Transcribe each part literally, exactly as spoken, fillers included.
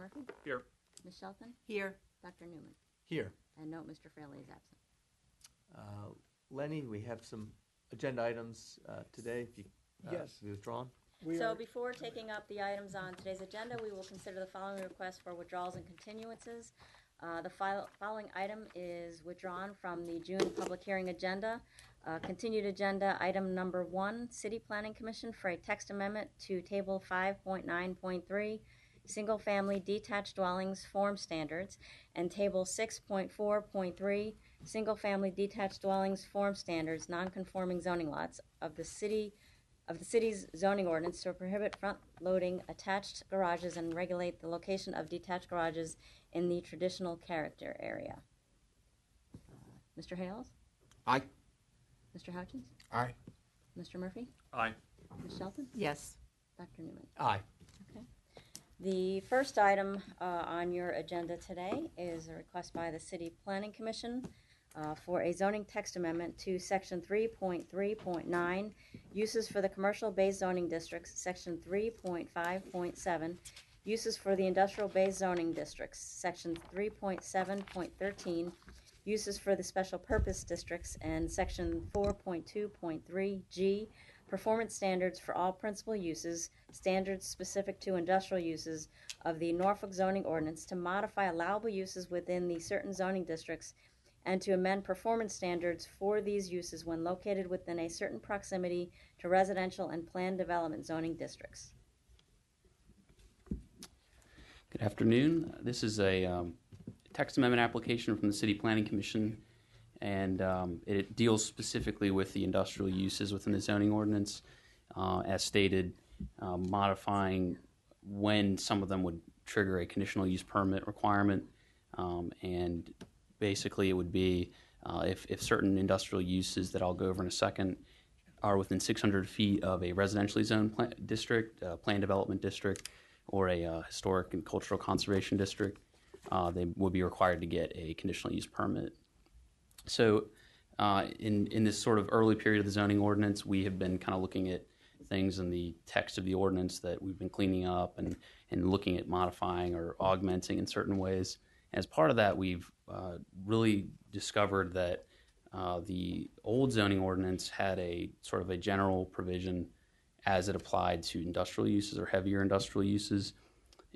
Murphy? Here. Miz Shelton? Here. Doctor Newman? Here. And note Mister Fraley is absent. Uh, Lenny, we have some agenda items uh, today. If you uh, yes. withdrawn. We so before taking up the items on today's agenda, we will consider the following requests for withdrawals and continuances. Uh, the file, following item is withdrawn from the June public hearing agenda. Uh, continued agenda item number one, City Planning Commission for a text amendment to table five point nine point three, single family detached dwellings form standards, and table six point four point three, single family detached dwellings form standards, non-conforming zoning lots of the city of the city's zoning ordinance to prohibit front-loading attached garages and regulate the location of detached garages in the traditional character area. Uh, Mister Hales? Aye. Mister Hutchins? Aye. Mister Murphy? Aye. Miz Shelton? Yes. Doctor Newman? Aye. Okay. The first item uh, on your agenda today is a request by the City Planning Commission Uh, for a zoning text amendment to Section three point three point nine, uses for the commercial based zoning districts, Section three point five point seven, uses for the industrial based zoning districts, Section three point seven point thirteen, uses for the special purpose districts, and Section four point two point three G, performance standards for all principal uses, standards specific to industrial uses of the Norfolk zoning ordinance to modify allowable uses within the certain zoning districts and to amend performance standards for these uses when located within a certain proximity to residential and planned development zoning districts. Good afternoon. This is a um, text amendment application from the City Planning Commission, and um, it deals specifically with the industrial uses within the zoning ordinance, uh, as stated, uh, modifying when some of them would trigger a conditional use permit requirement, um, and basically, it would be uh, if, if certain industrial uses that I'll go over in a second are within six hundred feet of a residentially zoned plan district, uh, planned development district, or a uh, historic and cultural conservation district, uh, they would be required to get a conditional use permit. So uh, in, in this sort of early period of the zoning ordinance, we have been kind of looking at things in the text of the ordinance that we've been cleaning up and, and looking at modifying or augmenting in certain ways. As part of that, we've uh, really discovered that uh, the old zoning ordinance had a sort of a general provision as it applied to industrial uses or heavier industrial uses.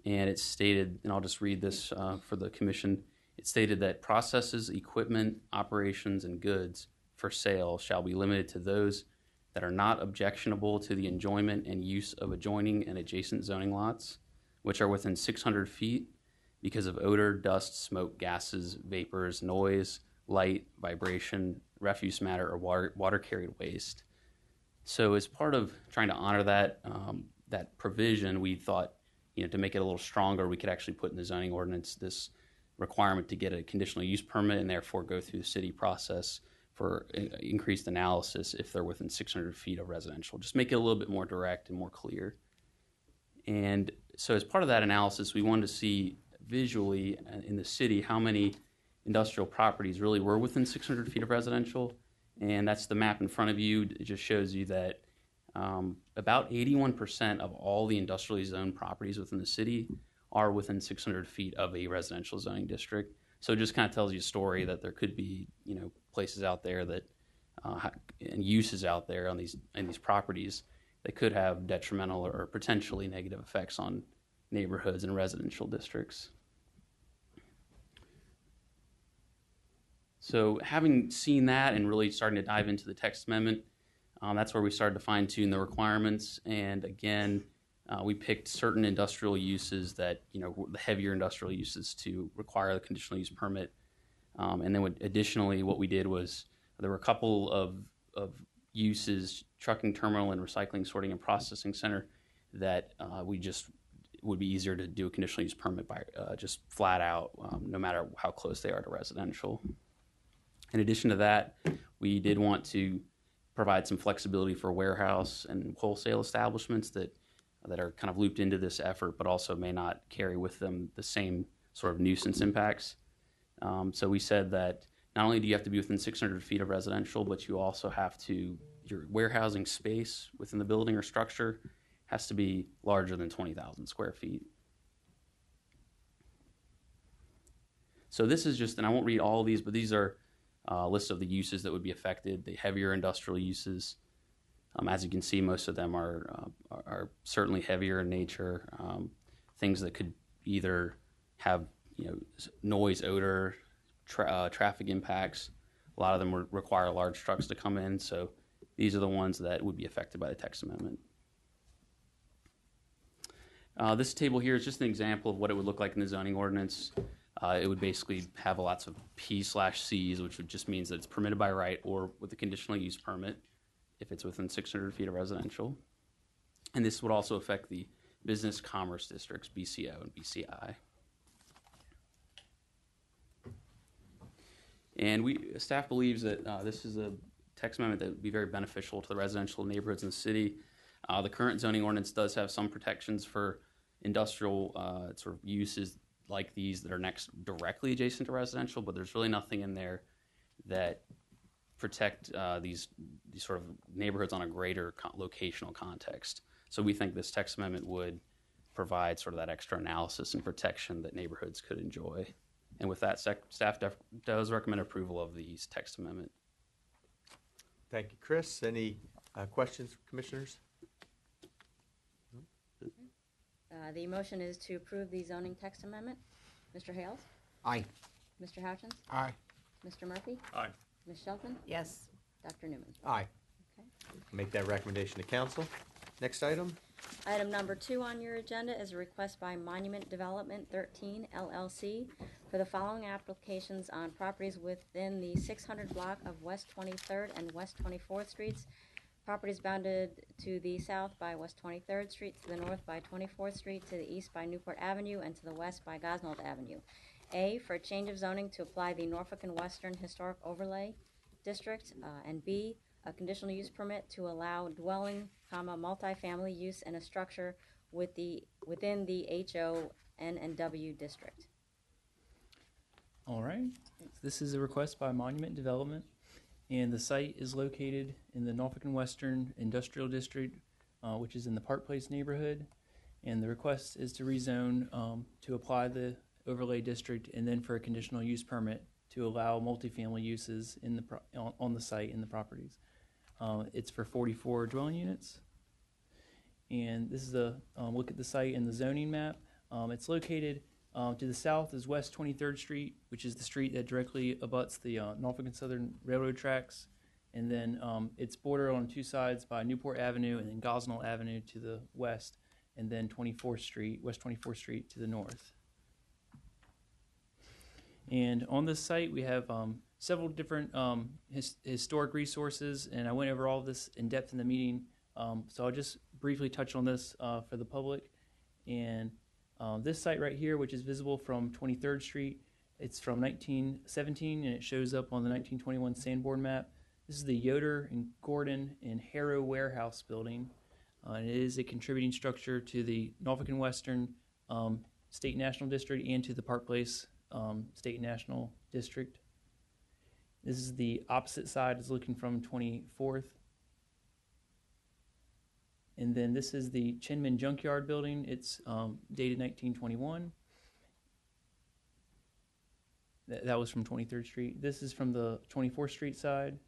And it stated, and I'll just read this uh, for the commission, it stated that processes, equipment, operations, and goods for sale shall be limited to those that are not objectionable to the enjoyment and use of adjoining and adjacent zoning lots, which are within six hundred feet because of odor, dust, smoke, gases, vapors, noise, light, vibration, refuse matter, or water, water carried waste. So as part of trying to honor that um, that provision, we thought, you know, to make it a little stronger, we could actually put in the zoning ordinance this requirement to get a conditional use permit and therefore go through the city process for in- increased analysis if they're within six hundred feet of residential. Just make it a little bit more direct and more clear. And so as part of that analysis, we wanted to see visually in the city how many industrial properties really were within six hundred feet of residential, and that's the map in front of you. It just shows you that um, about eighty-one percent of all the industrially zoned properties within the city are within six hundred feet of a residential zoning district. So it just kind of tells you a story that there could be, you know, places out there that uh, and uses out there on these in these properties that could have detrimental or potentially negative effects on neighborhoods and residential districts. So having seen that and really starting to dive into the text amendment, um, that's where we started to fine-tune the requirements. And again, uh, we picked certain industrial uses that, you know, the heavier industrial uses to require a conditional use permit. Um, and then additionally, what we did was there were a couple of, of uses, trucking terminal and recycling, sorting and processing center, that uh, we just would be easier to do a conditional use permit by uh, just flat out, um, no matter how close they are to residential. In addition to that, we did want to provide some flexibility for warehouse and wholesale establishments that that are kind of looped into this effort, but also may not carry with them the same sort of nuisance impacts. Um, so we said that not only do you have to be within six hundred feet of residential, but you also have to, your warehousing space within the building or structure has to be larger than twenty thousand square feet. So this is just, and I won't read all of these, but these are uh, lists of the uses that would be affected, the heavier industrial uses. Um, as you can see, most of them are uh, are certainly heavier in nature, um, things that could either have, you know, noise, odor, tra uh, traffic impacts. A lot of them re require large trucks to come in, so these are the ones that would be affected by the text amendment. Uh, this table here is just an example of what it would look like in the zoning ordinance. Uh, it would basically have lots of P slash Cs, which would just means that it's permitted by right or with a conditional use permit if it's within six hundred feet of residential. And this would also affect the business commerce districts, B C O and B C I. And we staff believes that uh, this is a text amendment that would be very beneficial to the residential neighborhoods in the city. Uh, the current zoning ordinance does have some protections for industrial uh, sort of uses like these that are next directly adjacent to residential, but there's really nothing in there that protect uh, these, these sort of neighborhoods on a greater co locational context. So we think this text amendment would provide sort of that extra analysis and protection that neighborhoods could enjoy. And with that, staff does recommend approval of the text amendment. Thank you, Chris. Any uh, questions, commissioners? Uh, the motion is to approve the zoning text amendment. Mister Hales? Aye. Mister Houchins? Aye. Mister Murphy? Aye. Miz Shelton? Yes. Doctor Newman? Aye. Okay. Make that recommendation to council. Next item. Item number two on your agenda is a request by Monument Development thirteen L L C for the following applications on properties within the six hundred block of West twenty-third and West twenty-fourth Streets. Properties bounded to the south by West twenty-third Street, to the north by twenty-fourth Street, to the east by Newport Avenue, and to the west by Gosnold Avenue. A, for a change of zoning to apply the Norfolk and Western Historic Overlay District, uh, and B, a conditional use permit to allow dwelling, comma, multifamily use in a structure with the, within the H O N and W district. All right. This is a request by Monument Development, and the site is located in the Norfolk and Western Industrial District, uh, which is in the Park Place neighborhood. And the request is to rezone um, to apply the overlay district and then for a conditional use permit to allow multifamily uses in the pro on, on the site in the properties. Uh, it's for forty-four dwelling units. And this is a um, look at the site and the zoning map. Um, it's located Uh, to the south is West twenty-third Street, which is the street that directly abuts the uh, Norfolk and Southern Railroad tracks. And then um, it's bordered on two sides by Newport Avenue and then Gosnell Avenue to the west, and then twenty-fourth Street, West twenty-fourth Street to the north. And on this site, we have um, several different um, his historic resources, and I went over all of this in depth in the meeting. Um, so I'll just briefly touch on this uh, for the public. And Um, this site right here, which is visible from twenty-third Street, it's from nineteen seventeen, and it shows up on the nineteen twenty-one Sanborn map. This is the Yoder and Gordon and Harrow Warehouse Building, uh, and it is a contributing structure to the Norfolk and Western um, State National District and to the Park Place um, State National District. This is the opposite side, is looking from twenty-fourth. And then this is the Chinmen Junkyard Building. It's um, dated nineteen twenty-one. Th that was from twenty-third Street. This is from the twenty-fourth Street side.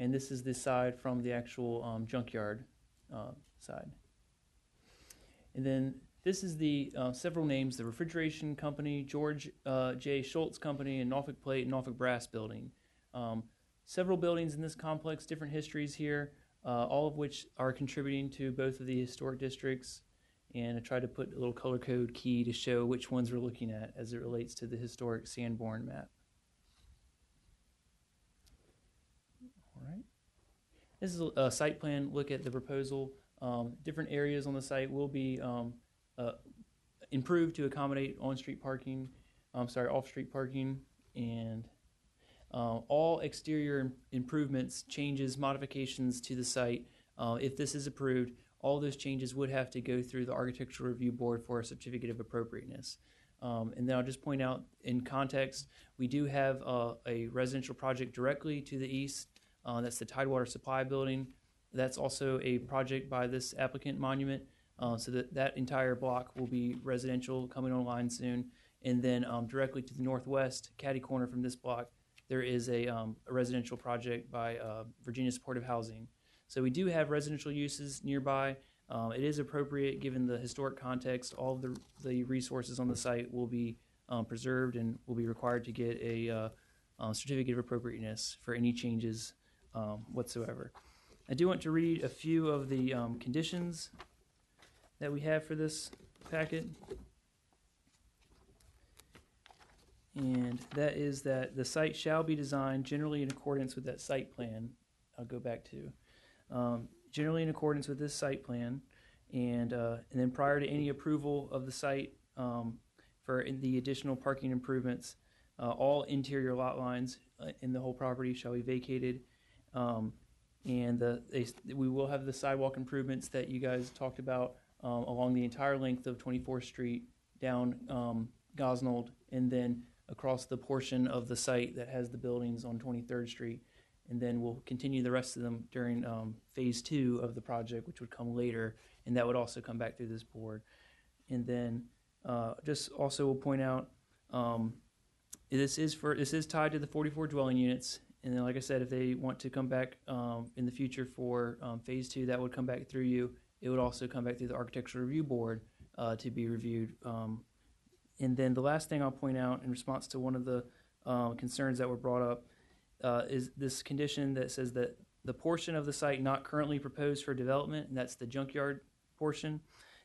And this is this side from the actual um, junkyard uh, side. And then this is the uh, several names, the Refrigeration Company, George uh, J. Schultz Company, and Norfolk Plate and Norfolk Brass Building. Um, several buildings in this complex, different histories here. Uh, all of which are contributing to both of the historic districts. And I tried to put a little color code key to show which ones we're looking at as it relates to the historic Sanborn map. All right. This is a site plan look at the proposal. Um, different areas on the site will be um, uh, improved to accommodate on-street parking, I'm sorry, off-street parking, and Uh, all exterior improvements, changes, modifications to the site, uh, if this is approved, all those changes would have to go through the Architectural Review Board for a certificate of appropriateness. Um, and then I'll just point out in context, we do have uh, a residential project directly to the east. Uh, that's the Tidewater Supply Building. That's also a project by this applicant Monument. Uh, so that, that entire block will be residential, coming online soon. And then um, directly to the northwest, catty corner from this block, there is a, um, a residential project by uh, Virginia Supportive Housing. So we do have residential uses nearby. Um, it is appropriate given the historic context. All of the, the resources on the site will be um, preserved and will be required to get a uh, uh, certificate of appropriateness for any changes um, whatsoever. I do want to read a few of the um, conditions that we have for this packet. And that is that the site shall be designed generally in accordance with that site plan. I'll go back to um, generally in accordance with this site plan, and uh, and then prior to any approval of the site um, for the additional parking improvements, uh, all interior lot lines in the whole property shall be vacated, um, and the, they, we will have the sidewalk improvements that you guys talked about um, along the entire length of twenty-fourth Street down um, Gosnold, and then across the portion of the site that has the buildings on twenty-third Street, and then we'll continue the rest of them during um, phase two of the project, which would come later, and that would also come back through this board. And then uh, just also will point out, um, this is for this is tied to the forty-four dwelling units, and then like I said, if they want to come back um, in the future for um, phase two, that would come back through you. It would also come back through the Architectural Review Board uh, to be reviewed. Um, And then the last thing I'll point out in response to one of the uh, concerns that were brought up uh, is this condition that says that the portion of the site not currently proposed for development, and that's the junkyard portion,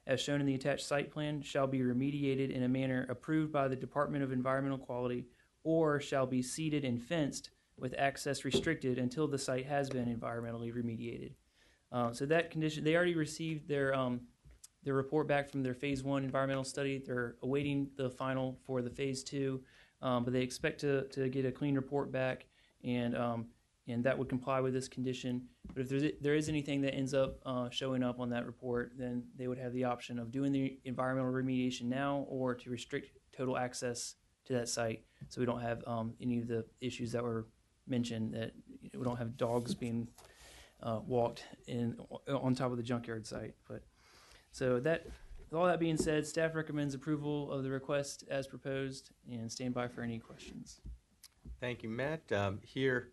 as shown in the attached site plan, shall be remediated in a manner approved by the Department of Environmental Quality, or shall be seeded and fenced with access restricted until the site has been environmentally remediated. Uh, so that condition, they already received their um, their report back from their phase one environmental study. They're awaiting the final for the phase two, um, but they expect to, to get a clean report back, and um, and that would comply with this condition. But if there's, there is anything that ends up uh, showing up on that report, then they would have the option of doing the environmental remediation now or to restrict total access to that site, so we don't have um, any of the issues that were mentioned, that we don't have dogs being uh, walked in on top of the junkyard site. But so that, with all that being said, staff recommends approval of the request as proposed, and stand by for any questions. Thank you, Matt. Um, here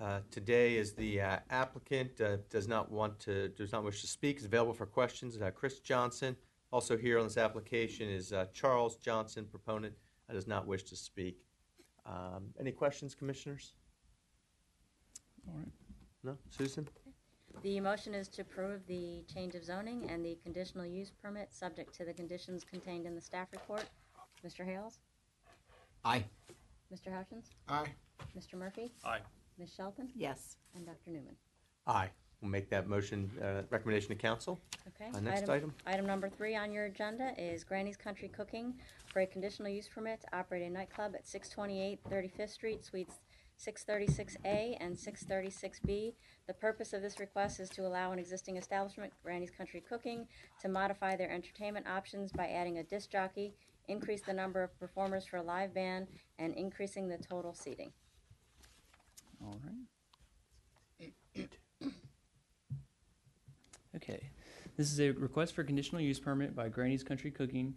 uh, today is the uh, applicant uh, does not want to does not wish to speak. Is available for questions. Uh, Chris Johnson. Also here on this application is uh, Charles Johnson, proponent. Uh, does not wish to speak. Um, any questions, commissioners? All right. No, Susan. The motion is to approve the change of zoning and the conditional use permit subject to the conditions contained in the staff report. Mister Hales? Aye. Mister Hutchins? Aye. Mister Murphy? Aye. Miz Shelton? Yes. And Doctor Newman? Aye. We'll make that motion uh, recommendation to council. Okay. Uh, next item, item. Item number three on your agenda is Granny's Country Cooking for a conditional use permit to operate a nightclub at six twenty-eight thirty-fifth Street, Suites six thirty-six A and six thirty-six B. The purpose of this request is to allow an existing establishment, Granny's Country Cooking, to modify their entertainment options by adding a disc jockey, increase the number of performers for a live band, and increasing the total seating. All right. Okay. This is a request for a conditional use permit by Granny's Country Cooking,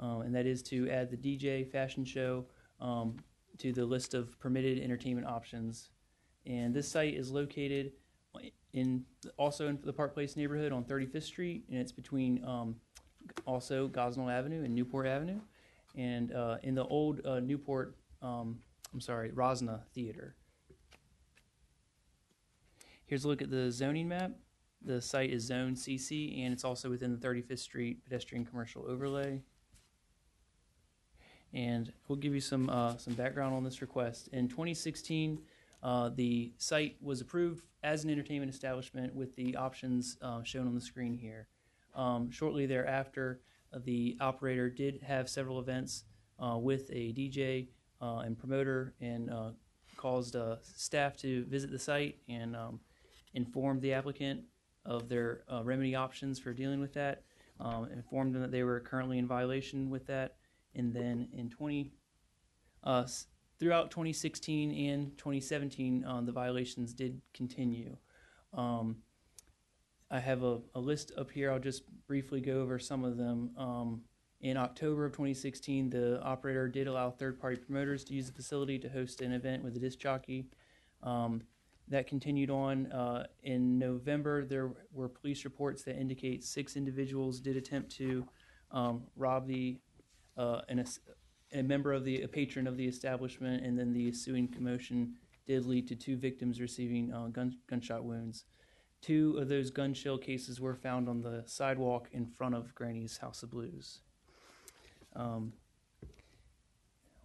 um, and that is to add the D J fashion show um, to the list of permitted entertainment options. And this site is located in also in the Park Place neighborhood on thirty-fifth Street, and it's between um, also Gosnell Avenue and Newport Avenue, and uh, in the old uh, Newport, um, I'm sorry, Rosna Theater. Here's a look at the zoning map. The site is Zone C C, and it's also within the thirty-fifth Street pedestrian commercial overlay. And we'll give you some uh, some background on this request. In twenty sixteen, uh, the site was approved as an entertainment establishment with the options uh, shown on the screen here. Um, shortly thereafter, uh, the operator did have several events uh, with a D J uh, and promoter, and uh, caused uh, staff to visit the site and um, informed the applicant of their uh, remedy options for dealing with that, um, informed them that they were currently in violation with that. And then in twenty, uh, throughout twenty sixteen and twenty seventeen, uh, the violations did continue. Um, I have a, a list up here. I'll just briefly go over some of them. Um, In October of twenty sixteen, the operator did allow third-party promoters to use the facility to host an event with a disc jockey. Um, that continued on. Uh, in November, there were police reports that indicate six individuals did attempt to um, rob the uh, an, a member of the a patron of the establishment, and then the ensuing commotion did lead to two victims receiving uh, gun, gunshot wounds. Two of those gun shell cases were found on the sidewalk in front of Granny's House of Blues. Um,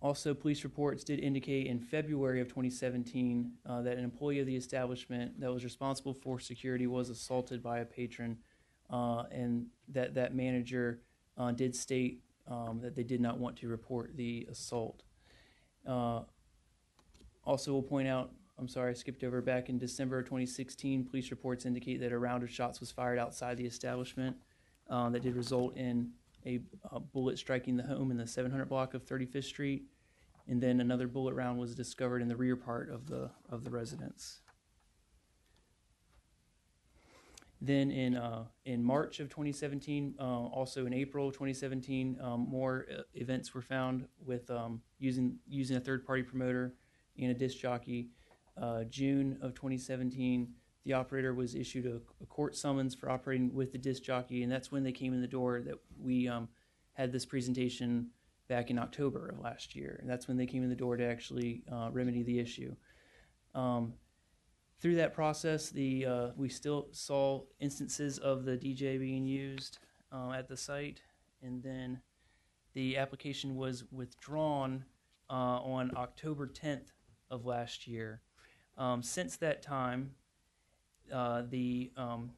also, police reports did indicate in February of twenty seventeen uh, that an employee of the establishment that was responsible for security was assaulted by a patron, uh, and that that manager uh, did state um, that they did not want to report the assault. Uh, also, we'll point out, I'm sorry, I skipped over, back in December of twenty sixteen, police reports indicate that a round of shots was fired outside the establishment uh, that did result in A, a bullet striking the home in the seven hundred block of thirty-fifth Street, and then another bullet round was discovered in the rear part of the of the residence. Then in uh, in March of twenty seventeen, uh, also in April of twenty seventeen, um, more uh, events were found with um, using using a third-party promoter and a disc jockey. Uh, June of twenty seventeen. The operator was issued a, a court summons for operating with the disc jockey, and that's when they came in the door that we um, had this presentation back in October of last year. And that's when they came in the door to actually uh, remedy the issue. Um, through that process, the uh, we still saw instances of the D J being used uh, at the site, and then the application was withdrawn uh, on October tenth of last year. Um, since that time, Uh, the um,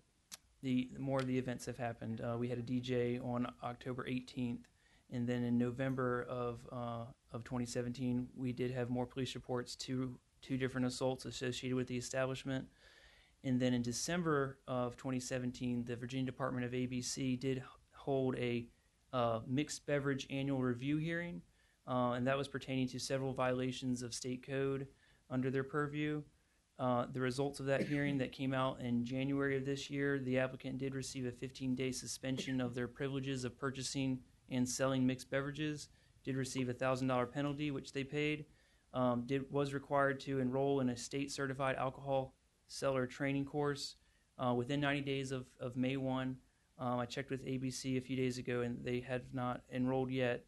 the more of the events have happened. Uh, we had a D J on October eighteenth, and then in November of uh, of twenty seventeen, we did have more police reports, two two different assaults associated with the establishment, and then in December of twenty seventeen, the Virginia Department of A B C did hold a uh, mixed beverage annual review hearing, uh, and that was pertaining to several violations of state code under their purview. Uh, the results of that hearing that came out in January of this year, the applicant did receive a fifteen-day suspension of their privileges of purchasing and selling mixed beverages, did receive a one thousand dollar penalty, which they paid, um, did, was required to enroll in a state-certified alcohol seller training course uh, within ninety days of, of May first. Um, I checked with A B C a few days ago, and they had not enrolled yet.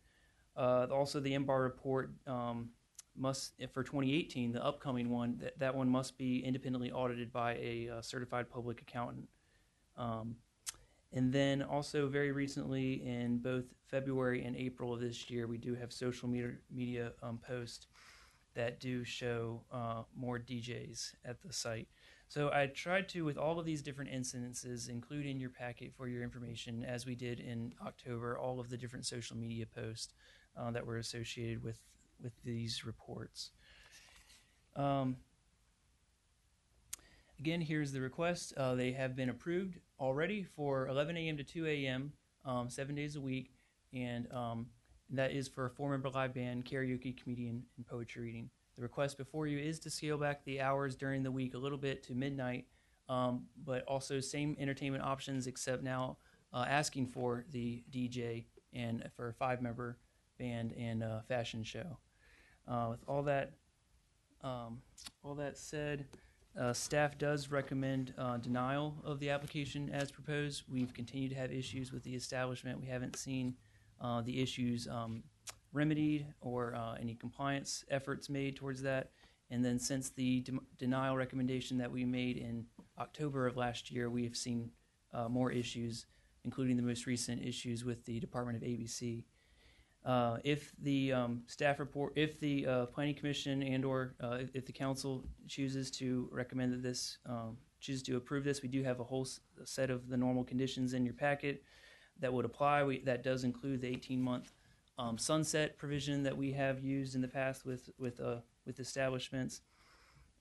Uh, also, the M B A R report um, must, for twenty eighteen, the upcoming one, that, that one must be independently audited by a uh, certified public accountant. Um, and then also very recently, in both February and April of this year, we do have social media, media um, posts that do show uh, more D Js at the site. So I tried to, with all of these different incidences, include in your packet for your information, as we did in October, all of the different social media posts uh, that were associated with with these reports. Um, again, here's the request. Uh, they have been approved already for eleven a m to two a m, um, seven days a week, and um, that is for a four-member live band, karaoke, comedian, and poetry reading. The request before you is to scale back the hours during the week a little bit to midnight, um, but also same entertainment options, except now uh, asking for the D J and for a five-member band and uh, fashion show. Uh, with all that, um, all that said, uh, staff does recommend uh, denial of the application as proposed. We've continued to have issues with the establishment. We haven't seen uh, the issues um, remedied or uh, any compliance efforts made towards that. And then since the de denial recommendation that we made in October of last year, we have seen uh, more issues, including the most recent issues with the Department of A B C. Uh, if the um, staff report, if the uh, Planning Commission and or uh, if the Council chooses to recommend that this, um, chooses to approve this, we do have a whole set of the normal conditions in your packet that would apply. We, that does include the eighteen-month um, sunset provision that we have used in the past with with uh, with establishments.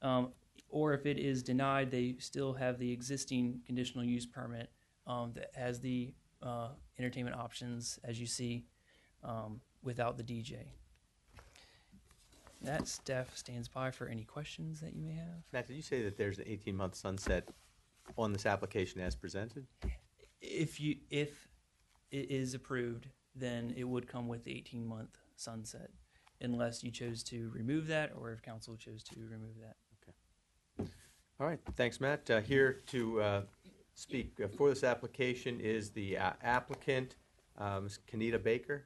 Um, or if it is denied, they still have the existing conditional use permit um, that has the uh, entertainment options, as you see, Um, without the D J. That staff stands by for any questions that you may have. Matt, did you say that there's an eighteen-month sunset on this application as presented? If you if it is approved, then it would come with the eighteen-month sunset, unless you chose to remove that or if council chose to remove that. Okay. All right. Thanks, Matt. Uh, here to uh, speak uh, for this application is the uh, applicant, uh, Miz Kenita Baker.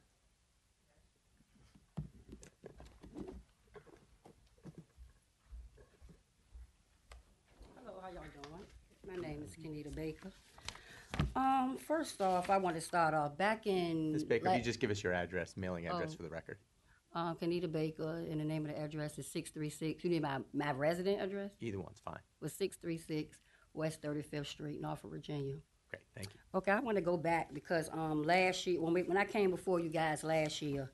Hello. How y'all doing? My name is Kenita Baker. Um, first off, I want to start off back in... Miz Baker, la- if you just give us your address, mailing address oh. for the record. Uh, Kenita Baker, and the name of the address is six three six. You need my, my resident address? Either one's fine. With six three six West thirty-fifth Street, Norfolk, Virginia. Great, thank you. Okay, I want to go back because um, last year, when, we, when I came before you guys last year,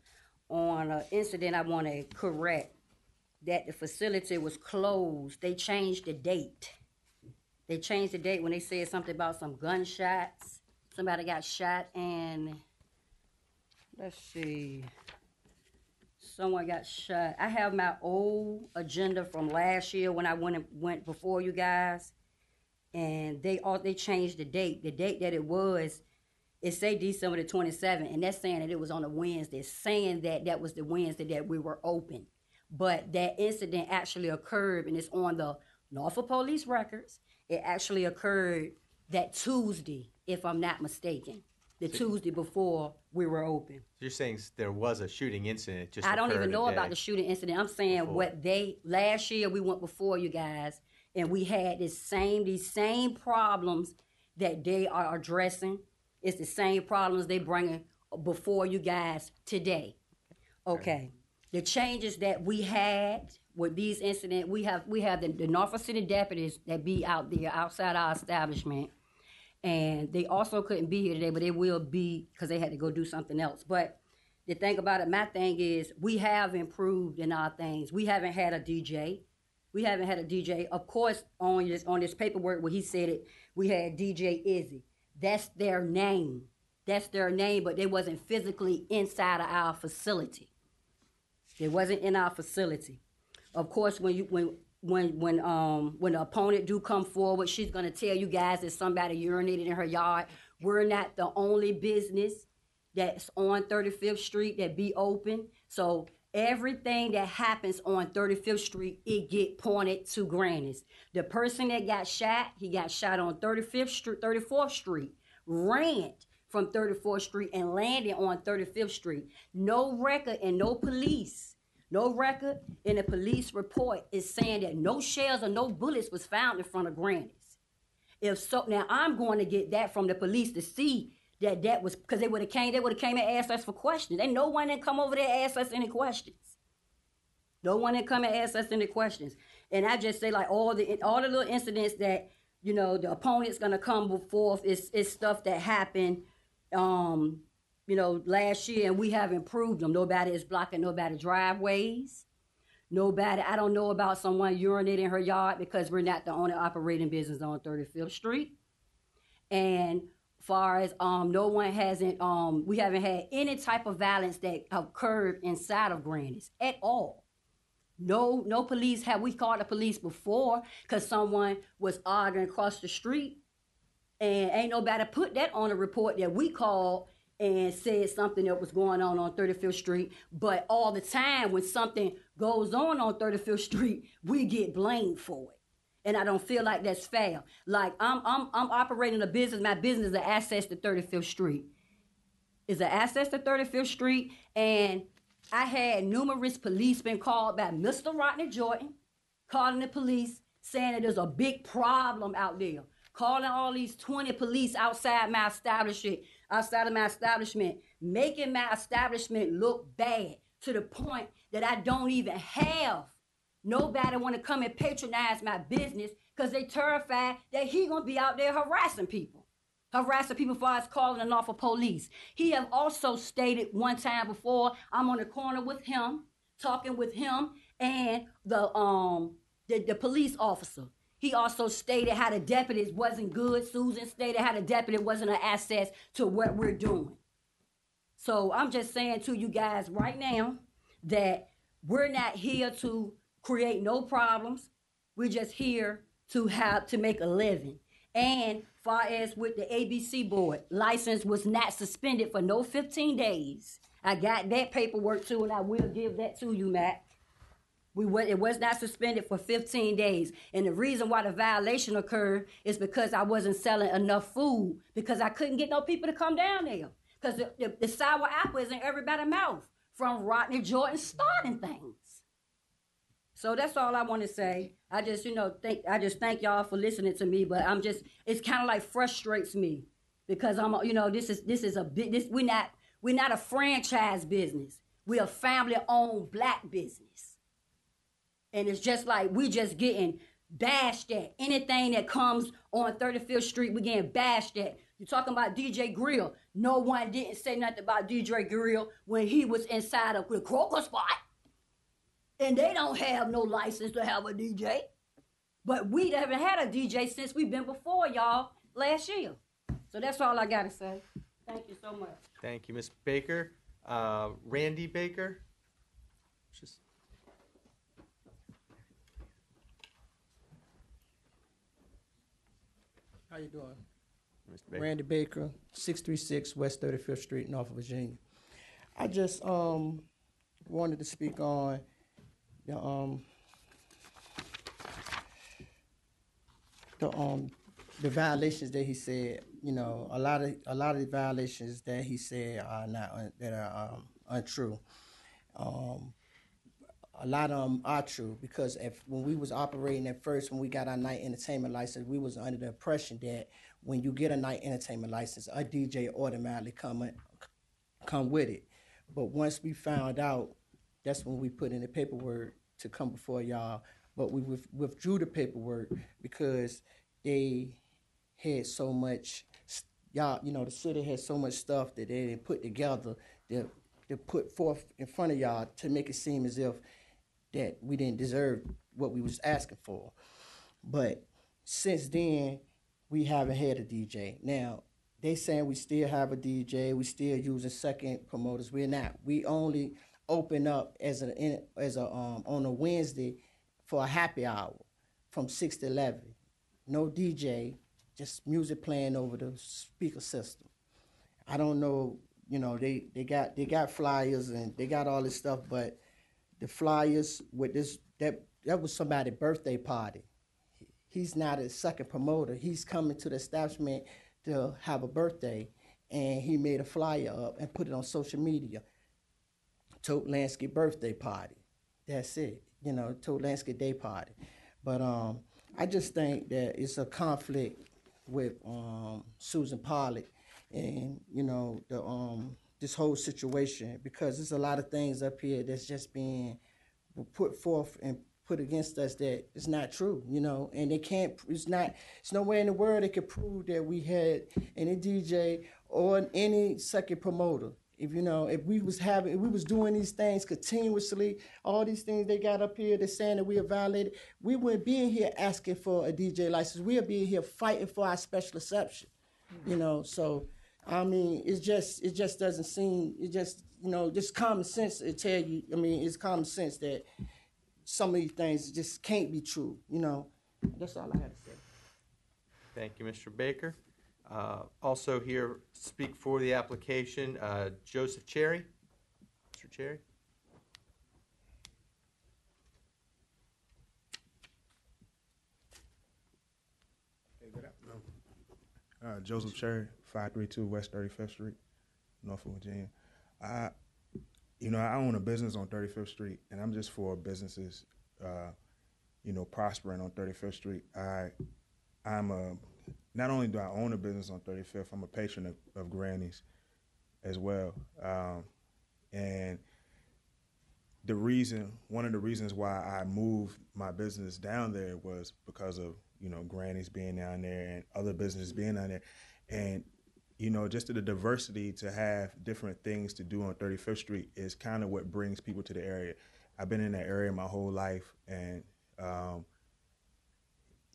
on an incident I want to correct, that the facility was closed. They changed the date. They changed the date when they said something about some gunshots. Somebody got shot and, let's see... Someone got shot. I have my old agenda from last year when I went and went before you guys, and they all they changed the date. The date that it was, it say December the twenty-seventh, and that's saying that it was on a Wednesday, saying that that was the Wednesday that we were open. But that incident actually occurred, and it's on the Norfolk Police records. It actually occurred that Tuesday, if I'm not mistaken. The so, Tuesday before we were open. So you're saying there was a shooting incident. Just I don't even know about the shooting incident. I'm saying before. What they, last year we went before you guys, and we had this same, these same problems that they are addressing. It's the same problems they bringing before you guys today. Okay. The changes that we had with these incidents, we have we have the, the Norfolk City deputies that be out there outside our establishment. And they also couldn't be here today, but they will be because they had to go do something else. But the thing about it, my thing is we have improved in our things. We haven't had a D J. We haven't had a D J. Of course, on this, on this paperwork where he said it, we had D J Izzy. That's their name. That's their name, but they wasn't physically inside of our facility. They wasn't in our facility. Of course, when you when When when um when the opponent do come forward, she's gonna tell you guys that somebody urinated in her yard. We're not the only business that's on thirty-fifth Street that be open. So everything that happens on thirty-fifth Street, it get pointed to Granny's. The person that got shot, he got shot on thirty-fifth Street, thirty-fourth Street, ran from thirty-fourth Street and landed on thirty-fifth Street. No record and no police. No record in the police report is saying that no shells or no bullets was found in front of Granny's. If so, now I'm going to get that from the police to see that that was, because they would have came, they would have came and asked us for questions. And no one didn't come over there and ask us any questions. No one didn't come and ask us any questions. And I just say like all the all the little incidents that, you know, the opponent's going to come forth is is stuff that happened. Um, You know, last year, and we have improved them. Nobody is blocking nobody's driveways. Nobody, I don't know about someone urinating in her yard because we're not the only operating business on thirty-fifth Street. And far as um, no one hasn't, um, we haven't had any type of violence that occurred inside of Granny's at all. No, no police have. We called the police before because someone was arguing across the street, and ain't nobody put that on a report that we called and said something that was going on on thirty-fifth Street. But all the time when something goes on on thirty-fifth Street, we get blamed for it. And I don't feel like that's fair. Like, I'm I'm I'm operating a business. My business is an access to thirty-fifth Street. It's an access to thirty-fifth Street. And I had numerous policemen called by Mister Rodney Jordan, calling the police, saying that there's a big problem out there. Calling all these twenty police outside my establishment, outside of my establishment, making my establishment look bad to the point that I don't even have nobody want to come and patronize my business because they terrified that he going to be out there harassing people, harassing people for us calling the Norfolk police. He have also stated one time before, I'm on the corner with him, talking with him and the um the, the police officer. He also stated how the deputies wasn't good. Susan stated how the deputy wasn't an access to what we're doing. So I'm just saying to you guys right now that we're not here to create no problems. We're just here to have to make a living. And far as with the A B C board, license was not suspended for no fifteen days. I got that paperwork too, and I will give that to you, Matt. We were, it was not suspended for fifteen days. And the reason why the violation occurred is because I wasn't selling enough food, because I couldn't get no people to come down there, because the, the, the sour apple is in everybody's mouth from Rodney Jordan starting things. So that's all I want to say. I just, you know, think I just thank y'all for listening to me, but I'm just, it's kind of like frustrates me because I'm, you know, this is this is a big, this we're not we're not a franchise business. We're a family-owned black business, and it's just like we just getting bashed at. Anything that comes on thirty-fifth Street, we getting bashed at. You're talking about D J Grill. No one didn't say nothing about D J Grill when he was inside of the Crocker spot. And they don't have no license to have a D J. But we haven't had a D J since we've been before, y'all, last year. So that's all I got to say. Thank you so much. Thank you, Miz Baker. Uh, Randy Baker. Just... How you doing? Mister Baker. Randy Baker, six three six West thirty-fifth Street, Norfolk, Virginia. I just um, wanted to speak on The um the um the violations that he said, you know, a lot of a lot of the violations that he said are not un, that are um, untrue. Um, a lot of them are true because if when we was operating at first, when we got our night entertainment license, we was under the impression that when you get a night entertainment license, a D J automatically come come with it. But once we found out. That's when we put in the paperwork to come before y'all, but we withdrew the paperwork because they had so much, y'all, you know, the city had so much stuff that they didn't put together to, to put forth in front of y'all to make it seem as if that we didn't deserve what we was asking for. But since then, we haven't had a D J. Now, they saying we still have a D J, we still using second promoters. We're not. We only open up as a as a um on a Wednesday for a happy hour from six to eleven. No D J, just music playing over the speaker system. I don't know, you know, they they got they got flyers and they got all this stuff, but the flyers with this that that was somebody's birthday party. He's not a second promoter. He's coming to the establishment to have a birthday, and he made a flyer up and put it on social media. Tote Lansky birthday party. That's it. You know, Tote Lansky day party. But um, I just think that it's a conflict with um, Susan Pollock and, you know, the um, this whole situation because there's a lot of things up here that's just being put forth and put against us that it's not true, you know, and they can't, it's not, it's nowhere in the world they could prove that we had any D J or any second promoter. If you know, if we was having, if we was doing these things continuously, all these things they got up here, they're saying that we are violated. We wouldn't be in here asking for a D J license. We'll be here fighting for our special exception. Mm-hmm. You know, so I mean, it's just, it just doesn't seem, it just, you know, just common sense. It tell you, I mean, it's common sense that some of these things just can't be true. You know, that's all I had to say. Thank you, Mister Baker. Uh, also here, speak for the application, uh, Joseph Cherry. Mister Cherry. Hey, good afternoon. Uh, Joseph Cherry, five three two West thirty-fifth Street, Norfolk, Virginia. I, you know, I own a business on thirty-fifth Street, and I'm just for businesses, uh, you know, prospering on thirty-fifth Street. I, I'm a... Not only do I own a business on thirty-fifth, I'm a patron of, of Granny's as well. Um, and the reason, one of the reasons why I moved my business down there was because of, you know, Granny's being down there and other businesses being down there. And, you know, just the diversity to have different things to do on thirty-fifth Street is kind of what brings people to the area. I've been in that area my whole life. And um,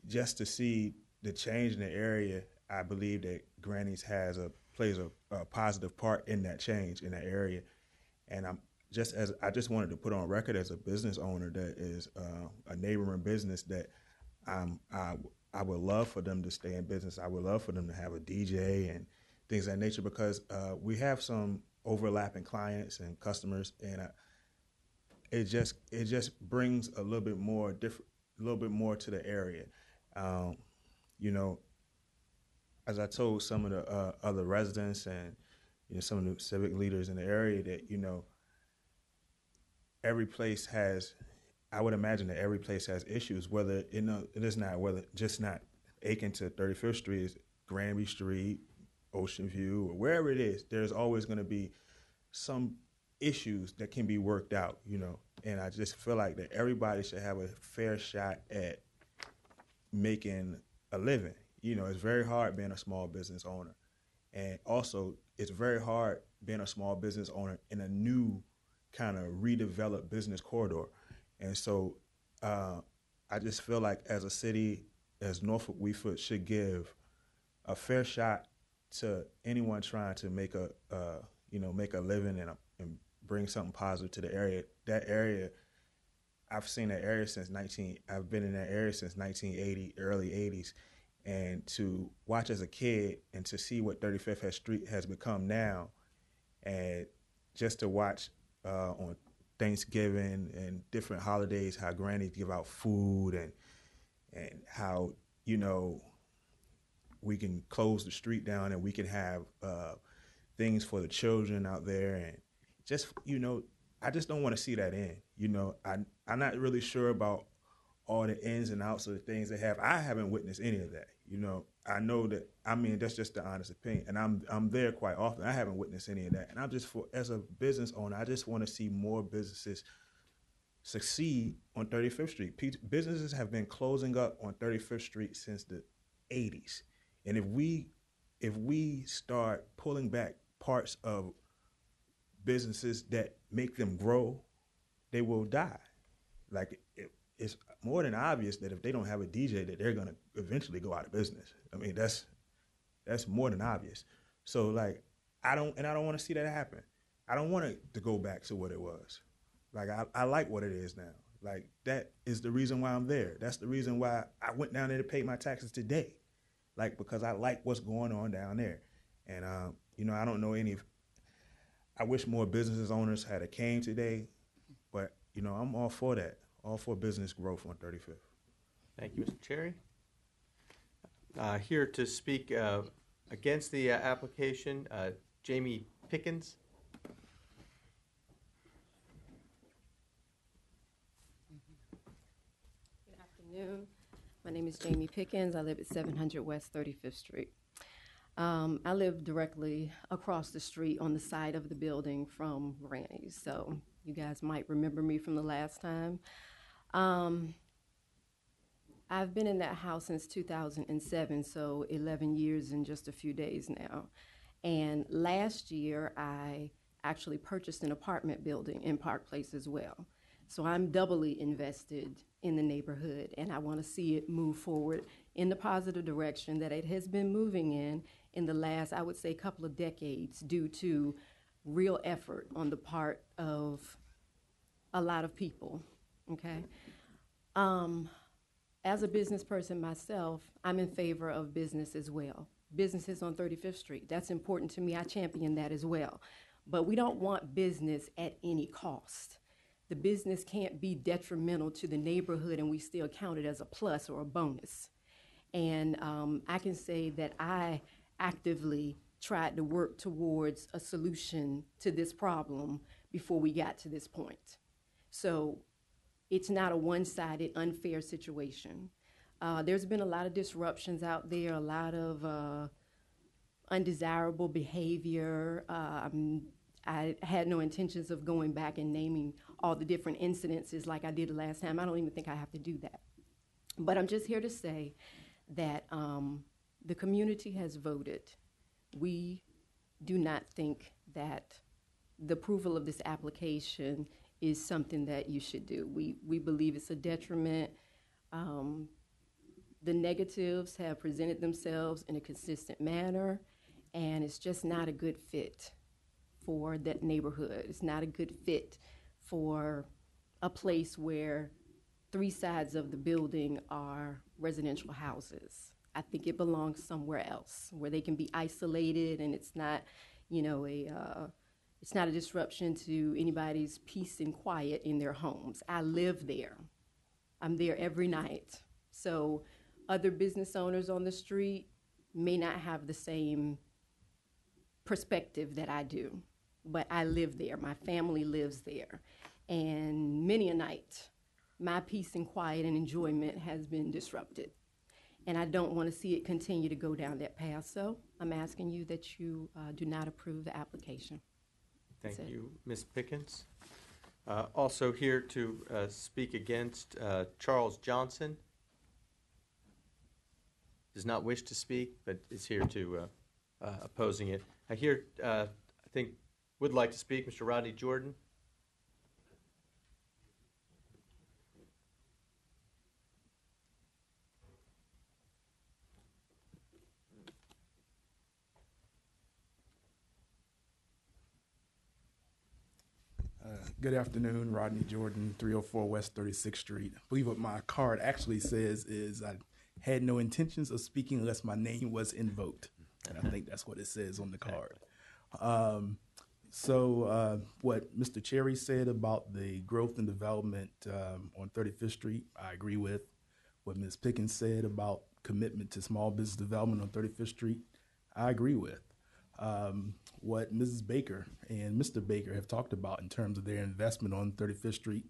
just to see the change in the area, I believe that Granny's has a plays a, a positive part in that change in that area, and I'm just as I just wanted to put on record as a business owner that is uh, a neighboring business that I'm I I would love for them to stay in business. I would love for them to have a D J and things of that nature, because uh, we have some overlapping clients and customers, and uh, it just it just brings a little bit more different, a little bit more to the area. Um, you know, as I told some of the uh, other residents and you know some of the civic leaders in the area, that you know every place has. I would imagine that every place has issues, whether it, no, it is not, whether just not Aiken to thirty-fifth Street, is Granby Street, Ocean View, or wherever it is, there's always going to be some issues that can be worked out, you know. And I just feel like that everybody should have a fair shot at making a living. You know, it's very hard being a small business owner. And also, it's very hard being a small business owner in a new kind of redeveloped business corridor. And so uh, I just feel like as a city, as Norfolk, we should give a fair shot to anyone trying to make a, uh, you know, make a living and, a, and bring something positive to the area. That area, I've seen that area since nineteen. I've been in that area since nineteen eighty, early eighties, and to watch as a kid and to see what thirty-fifth Street has become now, and just to watch uh, on Thanksgiving and different holidays, how grannies give out food, and and how, you know, we can close the street down and we can have uh, things for the children out there. And just, you know, I just don't want to see that end. You know, I, I'm not really sure about all the ins and outs of the things they have. I haven't witnessed any of that. You know, I know that, I mean, that's just the honest opinion. And I'm I'm there quite often. I haven't witnessed any of that. And I'm just, for as a business owner, I just want to see more businesses succeed on thirty-fifth Street. P- businesses have been closing up on thirty-fifth Street since the eighties. And if we if we start pulling back parts of businesses that make them grow, they will die. Like, it, it's more than obvious that if they don't have a D J, that they're going to eventually go out of business. I mean, that's that's more than obvious. So, like, I don't, and I don't want to see that happen. I don't want it to go back to what it was. Like, I, I like what it is now. Like, that is the reason why I'm there. That's the reason why I went down there to pay my taxes today. Like, because I like what's going on down there. And, um, you know, I don't know any, I wish more business owners had a came today, but, you know, I'm all for that, all for business growth on thirty-fifth. Thank you, Mister Cherry. Uh, here to speak uh, against the uh, application, uh, Jamie Pickens. Good afternoon. My name is Jamie Pickens. I live at seven hundred West thirty-fifth Street. Um, I live directly across the street on the side of the building from Granny's, so you guys might remember me from the last time. Um, I've been in that house since two thousand seven, so eleven years in just a few days now. And last year, I actually purchased an apartment building in Park Place as well. So I'm doubly invested in the neighborhood, and I want to see it move forward in the positive direction that it has been moving in in the last, I would say, couple of decades, due to real effort on the part of a lot of people, okay? Um, as a business person myself, I'm in favor of business as well. Businesses on thirty-fifth Street, that's important to me. I champion that as well. But we don't want business at any cost. The business can't be detrimental to the neighborhood and we still count it as a plus or a bonus. And um, I can say that I actively tried to work towards a solution to this problem before we got to this point. So it's not a one-sided, unfair situation. Uh, there's been a lot of disruptions out there, a lot of uh, undesirable behavior. Uh, I'm, I had no intentions of going back and naming all the different incidences like I did last time. I don't even think I have to do that. But I'm just here to say that um, the community has voted. We do not think that the approval of this application is something that you should do. We we believe it's a detriment. Um, the negatives have presented themselves in a consistent manner, and it's just not a good fit for that neighborhood. It's not a good fit for a place where three sides of the building are residential houses. I think it belongs somewhere else where they can be isolated, and it's not, you know, a uh, it's not a disruption to anybody's peace and quiet in their homes. I live there. I'm there every night. So other business owners on the street may not have the same perspective that I do, but I live there. My family lives there. And many a night, my peace and quiet and enjoyment has been disrupted. And I don't want to see it continue to go down that path. So I'm asking you that you uh, do not approve the application. Thank you, Miz Pickens. Uh, also here to uh, speak against uh, Charles Johnson. Does not wish to speak, but is here to uh, uh, opposing it. I hear, uh, I think, would like to speak, Mister Rodney Jordan. Good afternoon, Rodney Jordan, three oh four West thirty-sixth Street. I believe what my card actually says is I had no intentions of speaking unless my name was invoked. And I think that's what it says on the card. Um, so uh, what Mister Cherry said about the growth and development um, on thirty-fifth Street, I agree with. What Miz Pickens said about commitment to small business development on thirty-fifth Street, I agree with. Um, what Missus Baker and Mister Baker have talked about in terms of their investment on thirty-fifth Street,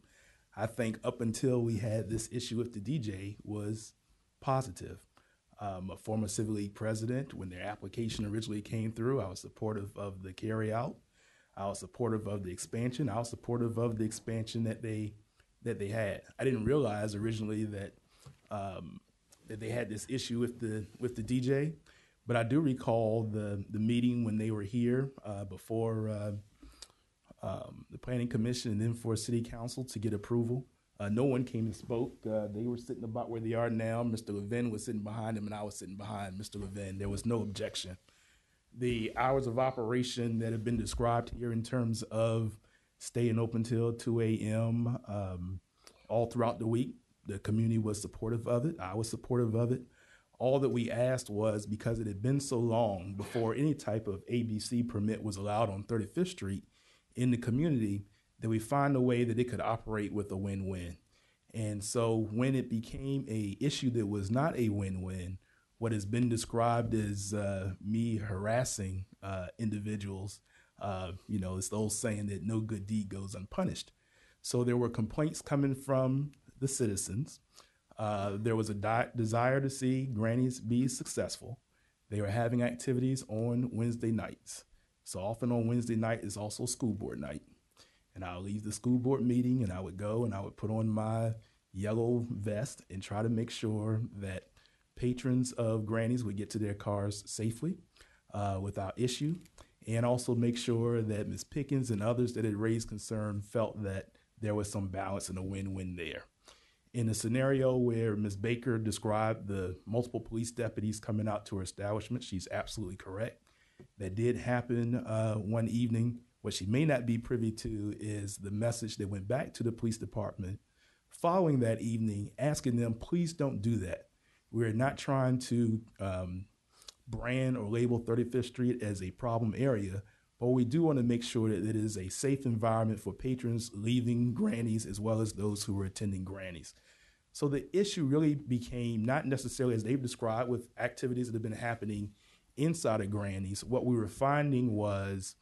I think up until we had this issue with the D J was positive. Um, a former Civil League president, when their application originally came through, I was supportive of the carryout. I was supportive of the expansion. I was supportive of the expansion that they that they had. I didn't realize originally that um, that they had this issue with the with the D J. But I do recall the, the meeting when they were here uh, before uh, um, the Planning Commission and then for City Council to get approval. Uh, no one came and spoke. Uh, they were sitting about where they are now. Mister Levin was sitting behind him, and I was sitting behind Mister Levin. There was no objection. The hours of operation that have been described here in terms of staying open till two a m Um, all throughout the week, the community was supportive of it. I was supportive of it. All that we asked was, because it had been so long before any type of A B C permit was allowed on thirty-fifth Street in the community, that we find a way that it could operate with a win-win. And so when it became a issue that was not a win-win, what has been described as uh, me harassing uh, individuals, uh, you know, it's the old saying that no good deed goes unpunished. So there were complaints coming from the citizens. Uh, there was a di- desire to see Granny's be successful. They were having activities on Wednesday nights. So often on Wednesday night is also school board night. And I'll leave the school board meeting and I would go and I would put on my yellow vest and try to make sure that patrons of Granny's would get to their cars safely uh, without issue. And also make sure that Miz Pickens and others that had raised concern felt that there was some balance and a win-win there. In a scenario where Miz Baker described the multiple police deputies coming out to her establishment, she's absolutely correct. That did happen uh, one evening. What she may not be privy to is the message that went back to the police department following that evening, asking them, please don't do that. We're not trying to um, brand or label thirty-fifth Street as a problem area, but we do want to make sure that it is a safe environment for patrons leaving Granny's as well as those who are attending Granny's. So the issue really became not necessarily as they've described with activities that have been happening inside of Granny's. What we were finding was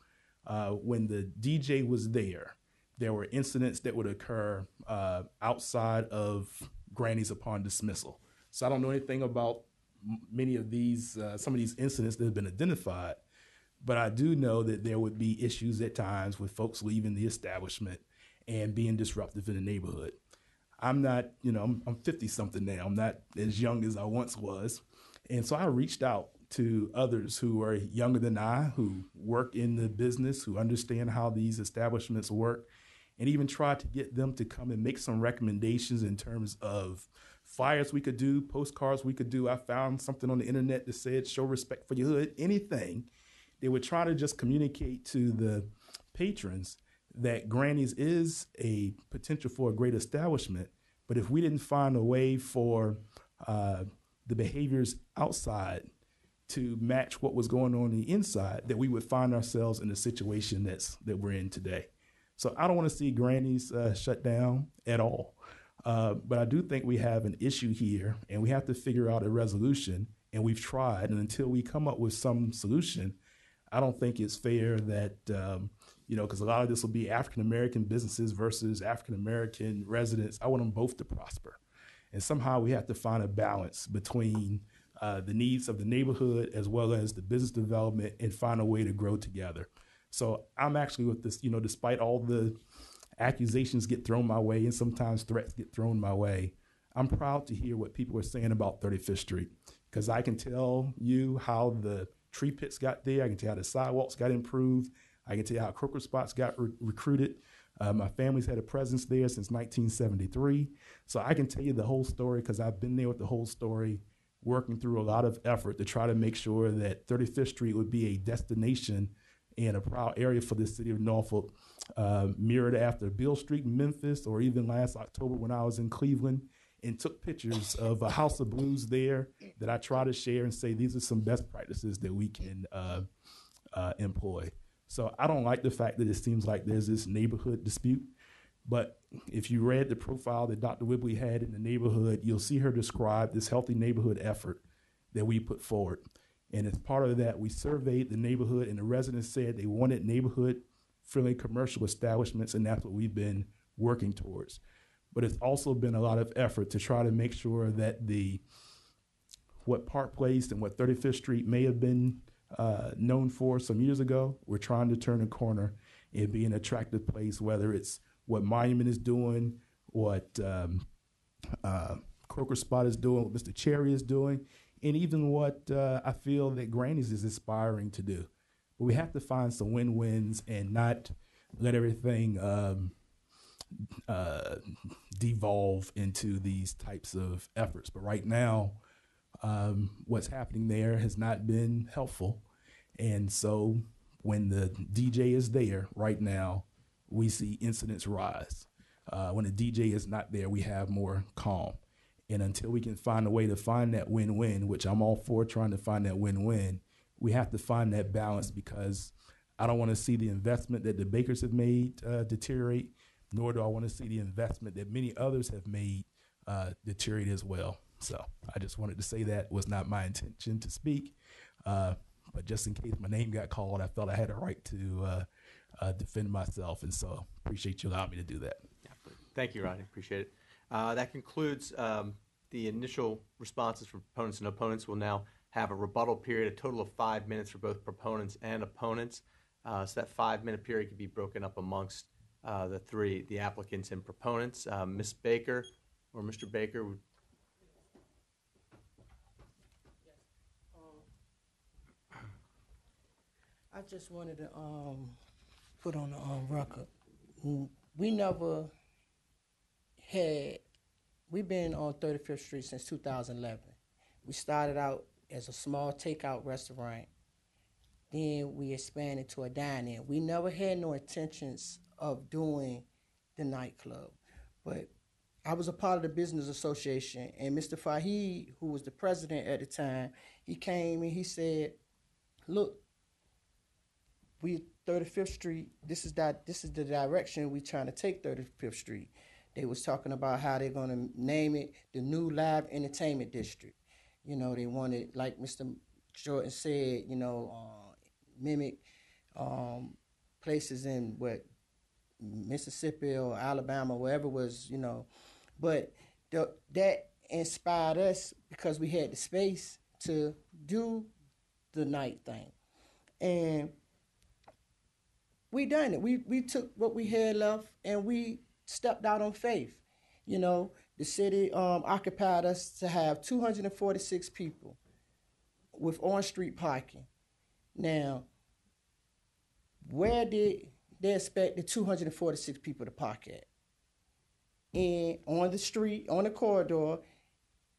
uh, when the D J was there, there were incidents that would occur uh, outside of Granny's upon dismissal. So I don't know anything about many of these, uh, some of these incidents that have been identified. But I do know that there would be issues at times with folks leaving the establishment and being disruptive in the neighborhood. I'm not, you know, I'm, I'm fifty-something now. I'm not as young as I once was. And so I reached out to others who are younger than I, who work in the business, who understand how these establishments work, and even tried to get them to come and make some recommendations in terms of flyers we could do, postcards we could do. I found something on the internet that said, show respect for your hood, anything. They would try to just communicate to the patrons that Granny's is a potential for a great establishment, But if we didn't find a way for uh, the behaviors outside to match what was going on, on the inside, that we would find ourselves in the situation that's that we're in today. So I don't want to see Granny's uh, shut down at all. Uh, but I do think we have an issue here, and we have to figure out a resolution, and we've tried. And until we come up with some solution, I don't think it's fair that, um, you know, because a lot of this will be African-American businesses versus African-American residents. I want them both to prosper. And somehow we have to find a balance between uh, the needs of the neighborhood as well as the business development, and find a way to grow together. So I'm actually with this, you know, despite all the accusations get thrown my way and sometimes threats get thrown my way, I'm proud to hear what people are saying about thirty-fifth Street, because I can tell you how the tree pits got there. I can tell you how the sidewalks got improved. I can tell you how croaker spots got re- recruited. Uh, my family's had a presence there since nineteen seventy-three. So I can tell you the whole story because I've been there with the whole story, working through a lot of effort to try to make sure that thirty-fifth Street would be a destination and a proud area for the city of Norfolk, uh, mirrored after Beale Street in Memphis, or even last October when I was in Cleveland and took pictures of a house of blues there that I try to share and say these are some best practices that we can uh, uh, employ. So I don't like the fact that it seems like there's this neighborhood dispute, but if you read the profile that Doctor Whibley had in the neighborhood, you'll see her describe this healthy neighborhood effort that we put forward. And as part of that, we surveyed the neighborhood, and the residents said they wanted neighborhood-friendly commercial establishments, and that's what we've been working towards. But it's also been a lot of effort to try to make sure that the what Park Place and what thirty-fifth Street may have been uh, known for some years ago, we're trying to turn a corner and be an attractive place, whether it's what Monument is doing, what um, uh, Croaker Spot is doing, what Mister Cherry is doing, and even what uh, I feel that Granny's is aspiring to do. But we have to find some win-wins and not let everything um, uh, devolve into these types of efforts. But right now, um, what's happening there has not been helpful. And so when the D J is there right now, we see incidents rise. Uh, when the D J is not there, we have more calm. And until we can find a way to find that win-win, which I'm all for trying to find that win-win, we have to find that balance, because I don't want to see the investment that the Bakers have made uh, deteriorate, nor do I want to see the investment that many others have made uh, deteriorate as well. So I just wanted to say that was not my intention to speak, uh, but just in case my name got called, I felt I had a right to uh, uh, defend myself, and so appreciate you allowing me to do that. Thank you, Rodney. Appreciate it. Uh, that concludes um, the initial responses from proponents and opponents. We'll now have a rebuttal period, a total of five minutes for both proponents and opponents. Uh, so that five-minute period can be broken up amongst uh, the three, the applicants and proponents. Uh, Miz Baker or Mister Baker. Would... Yes. Um, I just wanted to um, put on the um, record. We never... Hey, we've been on thirty-fifth Street since two thousand eleven. We started out as a small takeout restaurant. Then we expanded to a dine-in. We never had no intentions of doing the nightclub. But I was a part of the business association, and Mister Fahid, who was the president at the time, he came and he said, look, we thirty-fifth Street, this is that, this is the direction we're trying to take thirty-fifth Street. They was talking about how they're going to name it the new live entertainment district. You know, they wanted, like Mister Jordan said, you know, uh, mimic um, places in what Mississippi or Alabama, wherever was, you know. But the, that inspired us because we had the space to do the night thing. And we done it. We, we took what we had left and we stepped out on faith. You know, the city um, occupied us to have two hundred forty-six people with on-street parking. Now, where did they expect the two hundred forty-six people to park at? And on the street, on the corridor,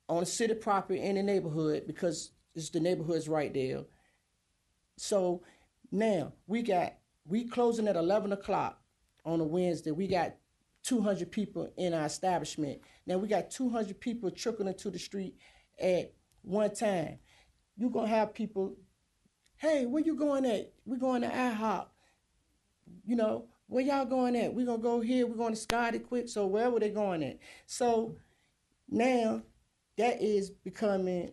on the city property, in the neighborhood, because it's the neighborhood's right there. So now we got, we closing at eleven o'clock on a Wednesday. We got two hundred people in our establishment. Now we got two hundred people trickling into the street at one time. You're going to have people, hey, where you going at? We're going to IHOP. You know, where y'all going at? We're going to go here. We're going to Scotty quick. So wherever they're going at. So now that is becoming,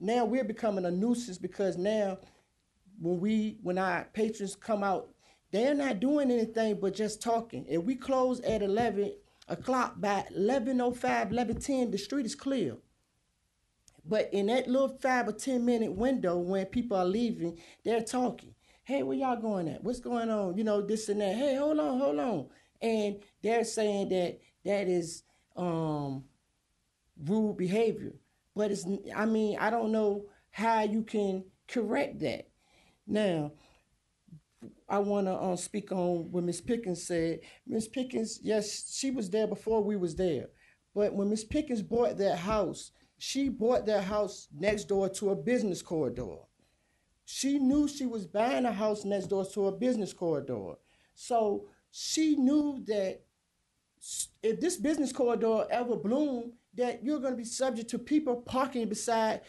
now we're becoming a nuisance, because now when we, when our patrons come out, they're not doing anything but just talking. If we close at eleven o'clock, by eleven oh five, eleven ten, the street is clear. But in that little five or ten minute window when people are leaving, they're talking. Hey, where y'all going at? What's going on? You know, this and that. Hey, hold on, hold on. And they're saying that that is um, rude behavior. But it's, I mean, I don't know how you can correct that. Now, I want to um, speak on what Miz Pickens said. Miz Pickens, yes, she was there before we was there. But when Miz Pickens bought that house, she bought that house next door to a business corridor. She knew she was buying a house next door to a business corridor. So she knew that if this business corridor ever bloomed, that you're going to be subject to people parking beside,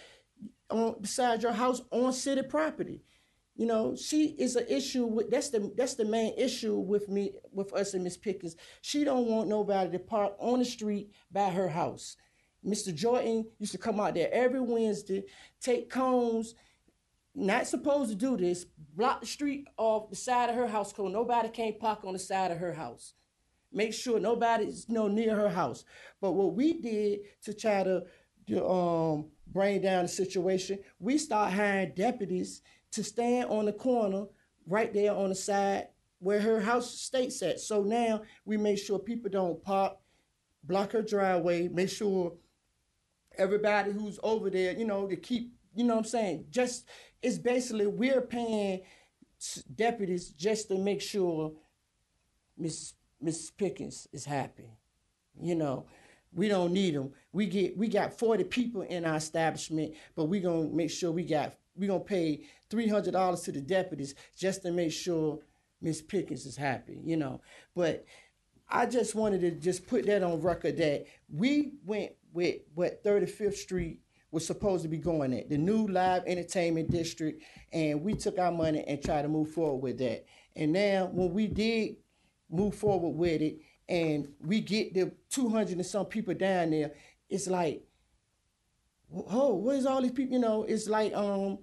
on, beside your house on city property. You know, she is an issue with, that's the that's the main issue with me, with us and Miz Pickens. She don't want nobody to park on the street by her house. Mister Jordan used to come out there every Wednesday, take cones, not supposed to do this, block the street off the side of her house, cause nobody can't park on the side of her house. Make sure nobody's, you know, near her house. But what we did to try to, to um, bring down the situation, we start hiring deputies to stand on the corner right there on the side where her house states at. So now we make sure people don't park, block her driveway, make sure everybody who's over there, you know, to keep, you know what I'm saying? Just, it's basically we're paying deputies just to make sure Miss Missus Pickens is happy. You know, we don't need them. We get, we got forty people in our establishment, but we're going to make sure we got, we're going to pay three hundred dollars to the deputies just to make sure Miss Pickens is happy, you know. But I just wanted to just put that on record that we went with what thirty-fifth Street was supposed to be going at, the new live entertainment district, and we took our money and tried to move forward with that. And now when we did move forward with it and we get the two hundred and some people down there, it's like, oh, where's all these people? You know, it's like, um,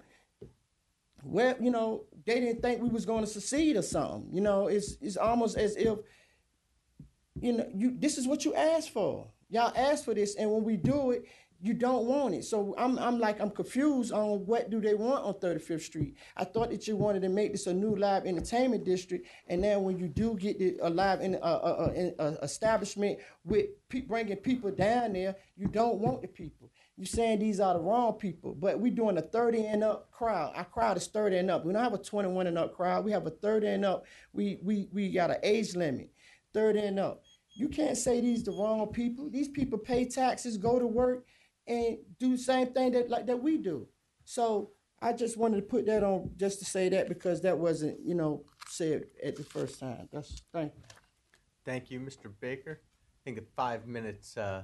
well, you know, they didn't think we was going to succeed or something. You know, it's it's almost as if, you know, you this is what you asked for. Y'all asked for this, and when we do it, you don't want it. So I'm I'm like I'm confused on what do they want on thirty-fifth Street. I thought that you wanted to make this a new live entertainment district, and now when you do get the, a live in a, a, a, a establishment with pe bringing people down there, you don't want the people. You're saying these are the wrong people, but we're doing a thirty and up crowd. Our crowd is thirty and up. We don't have a twenty-one and up crowd. We have a thirty and up. We we we got an age limit, thirty and up. You can't say these the wrong people. These people pay taxes, go to work, and do the same thing that like that we do. So I just wanted to put that on just to say that, because that wasn't, you know, said at the first time. That's thank you. Thank you, Mister Baker. I think at five minutes. Uh,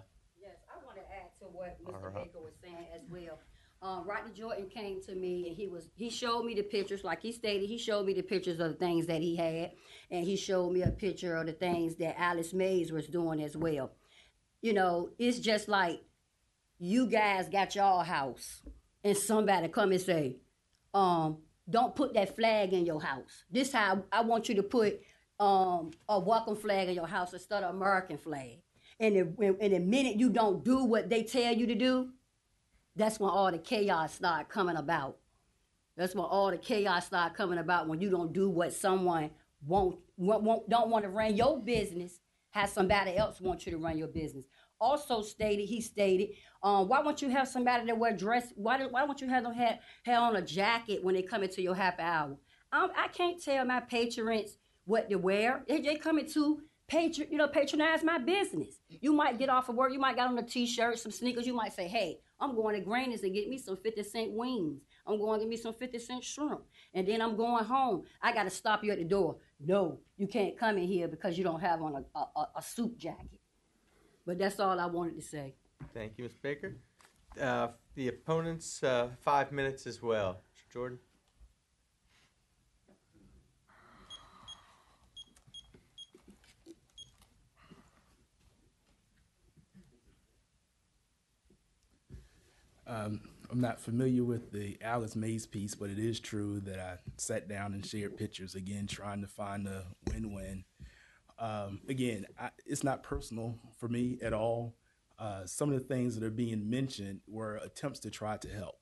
to what Mister Baker was saying as well. Um, Rodney Jordan came to me and he was he showed me the pictures, like he stated, he showed me the pictures of the things that he had, and he showed me a picture of the things that Alice Mays was doing as well. You know, it's just like you guys got your house and somebody come and say, um, don't put that flag in your house. This how I want you to put um, a welcome flag in your house instead of American flag. And the, and the minute you don't do what they tell you to do, that's when all the chaos start coming about. That's when all the chaos start coming about, when you don't do what someone won't, won't, don't want to run your business, have somebody else want you to run your business. Also stated, he stated, um, why won't you have somebody that wear dress, why, do, why won't you have them have, have on a jacket when they come into your happy hour? Um, I can't tell my patrons what to wear. They, they come into Patron, you know, patronize my business. You might get off of work, you might got on a t-shirt, some sneakers, you might say, hey, I'm going to Granny's and get me some fifty cent wings. I'm going to get me some fifty cent shrimp. And then I'm going home. I got to stop you at the door. no, you can't come in here because you don't have on a, a, a suit jacket. But that's all I wanted to say. Thank you, Miz Baker. Uh, the opponents, uh, five minutes as well. Mister Jordan. Um, I'm not familiar with the Alice Mays piece, but it is true that I sat down and shared pictures, again, trying to find a win-win. Um, again, I, it's not personal for me at all. Uh, some of the things that are being mentioned were attempts to try to help.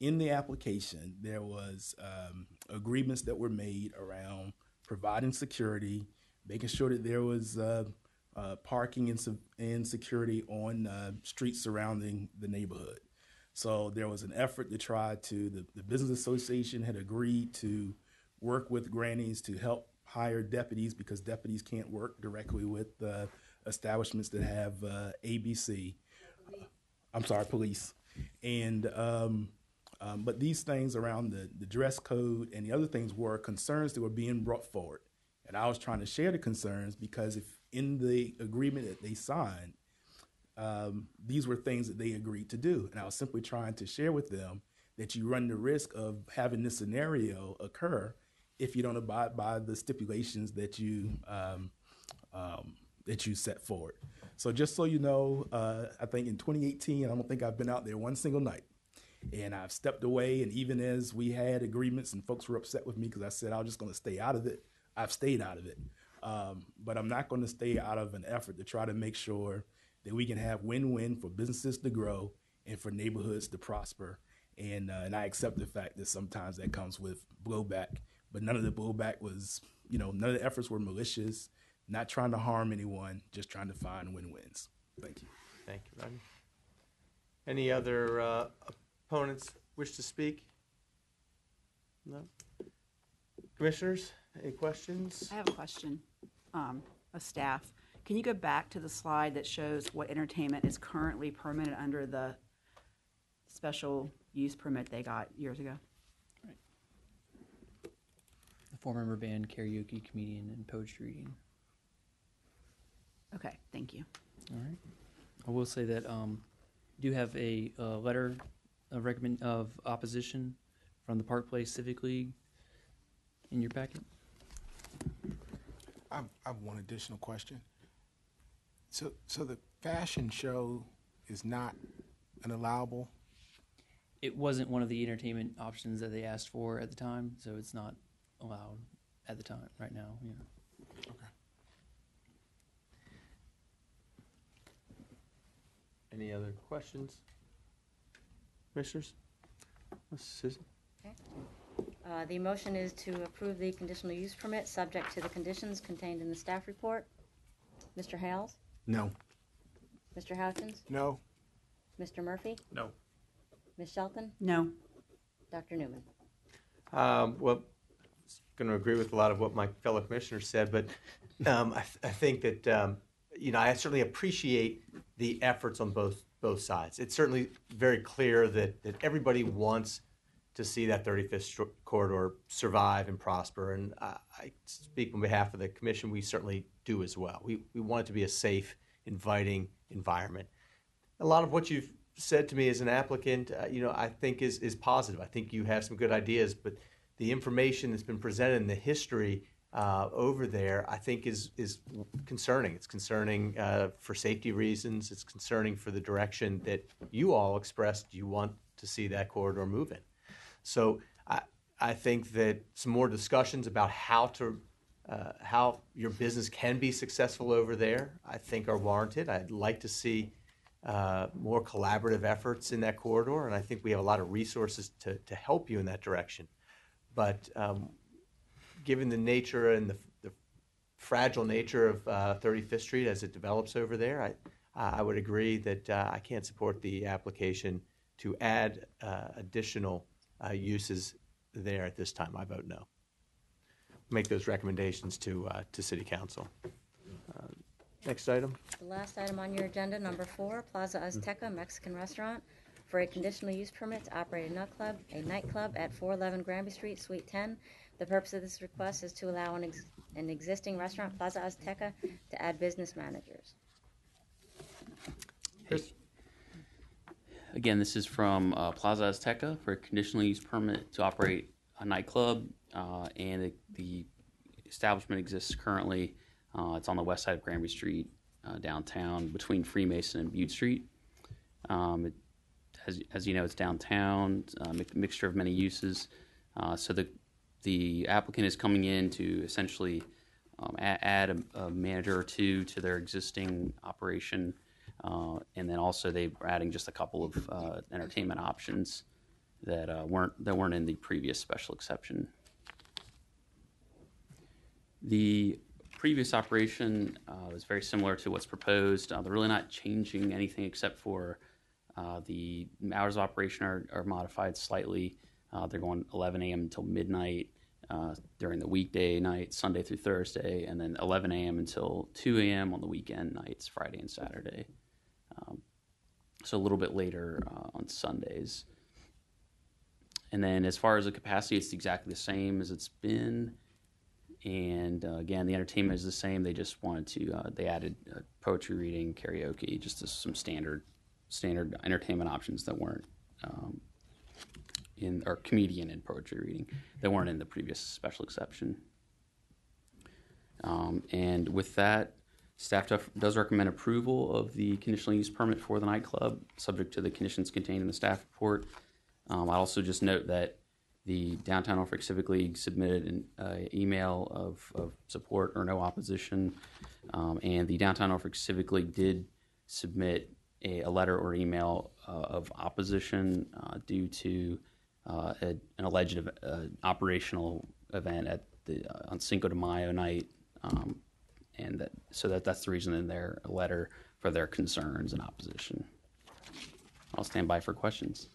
In the application, there was um, agreements that were made around providing security, making sure that there was uh, uh, parking and, and security on uh, streets surrounding the neighborhood. So there was an effort to try to, the, the business association had agreed to work with Granny's to help hire deputies because deputies can't work directly with uh, establishments that have uh, A B C. Uh, I'm sorry, police. And, um, um, but these things around the, the dress code and the other things were concerns that were being brought forward. And I was trying to share the concerns because if in the agreement that they signed, Um, these were things that they agreed to do. And I was simply trying to share with them that you run the risk of having this scenario occur if you don't abide by the stipulations that you um, um, that you set forward. So just so you know, uh, I think in twenty eighteen, I don't think I've been out there one single night. And I've stepped away. And even as we had agreements and folks were upset with me because I said I was just going to stay out of it, I've stayed out of it. Um, but I'm not going to stay out of an effort to try to make sure that we can have win-win for businesses to grow and for neighborhoods to prosper. And uh, and I accept the fact that sometimes that comes with blowback, but none of the blowback was, you know, none of the efforts were malicious, not trying to harm anyone, just trying to find win-wins. Thank you. Thank you, Rodney. Any other uh, opponents wish to speak? No? Commissioners, any questions? I have a question um, of staff. Can you go back to the slide that shows what entertainment is currently permitted under the special use permit they got years ago? Right. The four-member band, karaoke, comedian, and poetry reading. Okay, thank you. All right. I will say that um, I do have a uh, letter of recommend of opposition from the Park Place Civic League in your packet. I have one additional question. So, so the fashion show is not an allowable? It wasn't one of the entertainment options that they asked for at the time, so it's not allowed at the time right now. Yeah. Okay. Any other questions, Commissioners? Susan. Okay. Uh, the motion is to approve the conditional use permit subject to the conditions contained in the staff report. Mister Hales. No. Mister Houchins? No. Mister Murphy? No. Miz Shelton? No. Doctor Newman? Um, well, I'm going to agree with a lot of what my fellow commissioners said, but um, I, th I think that, um, you know, I certainly appreciate the efforts on both both sides. It's certainly very clear that, that everybody wants to see that thirty-fifth corridor survive and prosper, and I, I speak on behalf of the commission, we certainly do as well. We, we want it to be a safe, inviting environment. A lot of what you've said to me as an applicant, uh, you know, I think is, is positive. I think you have some good ideas, but the information that's been presented and the history uh, over there, I think is, is concerning. It's concerning uh, for safety reasons. It's concerning for the direction that you all expressed you want to see that corridor move in. So I, I think that some more discussions about how to Uh, how your business can be successful over there, I think are warranted. I'd like to see uh, more collaborative efforts in that corridor, and I think we have a lot of resources to, to help you in that direction. But um, given the nature and the, the fragile nature of uh, thirty-fifth Street as it develops over there, I, I would agree that uh, I can't support the application to add uh, additional uh, uses there at this time. I vote no. Make those recommendations to uh, to City Council. Uh, next item. The last item on your agenda, number four, Plaza Azteca Mexican Restaurant, for a conditional use permit to operate a nightclub, a nightclub at four eleven Granby Street, Suite ten. The purpose of this request is to allow an ex and existing restaurant Plaza Azteca to add business managers. Hey. Again, this is from uh, Plaza Azteca for a conditional use permit to operate a nightclub, uh, and it, the establishment exists currently. Uh, it's on the west side of Granby Street, uh, downtown, between Freemason and Butte Street. Um, it, as, as you know, it's downtown, a uh, mi- mixture of many uses. Uh, so the the applicant is coming in to essentially um, add, add a, a manager or two to their existing operation, uh, and then also they're adding just a couple of uh, entertainment options that uh, weren't that weren't in the previous special exception. The previous operation uh, was very similar to what's proposed. Uh, they're really not changing anything except for uh, the hours of operation are, are modified slightly. Uh, they're going eleven a.m. until midnight uh, during the weekday night, Sunday through Thursday, and then eleven a.m. until two a.m. on the weekend nights, Friday and Saturday. Um, so a little bit later uh, on Sundays. And then as far as the capacity, it's exactly the same as it's been. And uh, again, the entertainment is the same. They just wanted to, uh, they added uh, poetry reading, karaoke, just to some standard standard entertainment options that weren't um, in, or comedian and poetry reading, that weren't in the previous special exception. Um, and with that, staff does recommend approval of the conditional use permit for the nightclub, subject to the conditions contained in the staff report. Um, I'll also just note that the Downtown Norfolk Civic League submitted an uh, email of, of support or no opposition, um, and the Downtown Norfolk Civic League did submit a, a letter or email uh, of opposition uh, due to uh, a, an alleged uh, operational event at the uh, on Cinco de Mayo night, um, and that so that that's the reason in their letter for their concerns and opposition. I'll stand by for questions.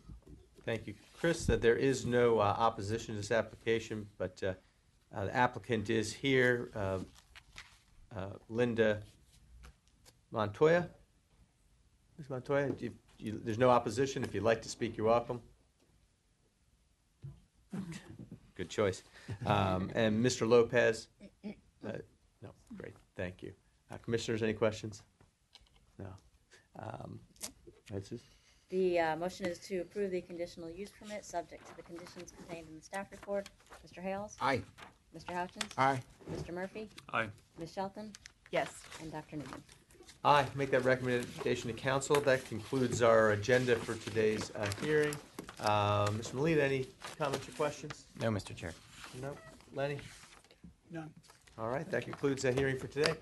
Thank you, Chris. That there is no uh, opposition to this application, but uh, uh, the applicant is here, uh, uh, Linda Montoya. Miz Montoya, you, you, there's no opposition. If you'd like to speak, you're welcome. Good choice. Um, and Mister Lopez? Uh, no, great. Thank you. Uh, commissioners, any questions? No. Um, that's it. The uh, motion is to approve the conditional use permit subject to the conditions contained in the staff report. Mister Hales? Aye. Mister Hutchins? Aye. Mister Murphy? Aye. Miz Shelton? Yes. And Doctor Newman? Aye. Make that recommendation to council. That concludes our agenda for today's uh, hearing. Uh, Mister Molina, any comments or questions? No, Mister Chair. No. Lenny? None. All right. That concludes the hearing for today.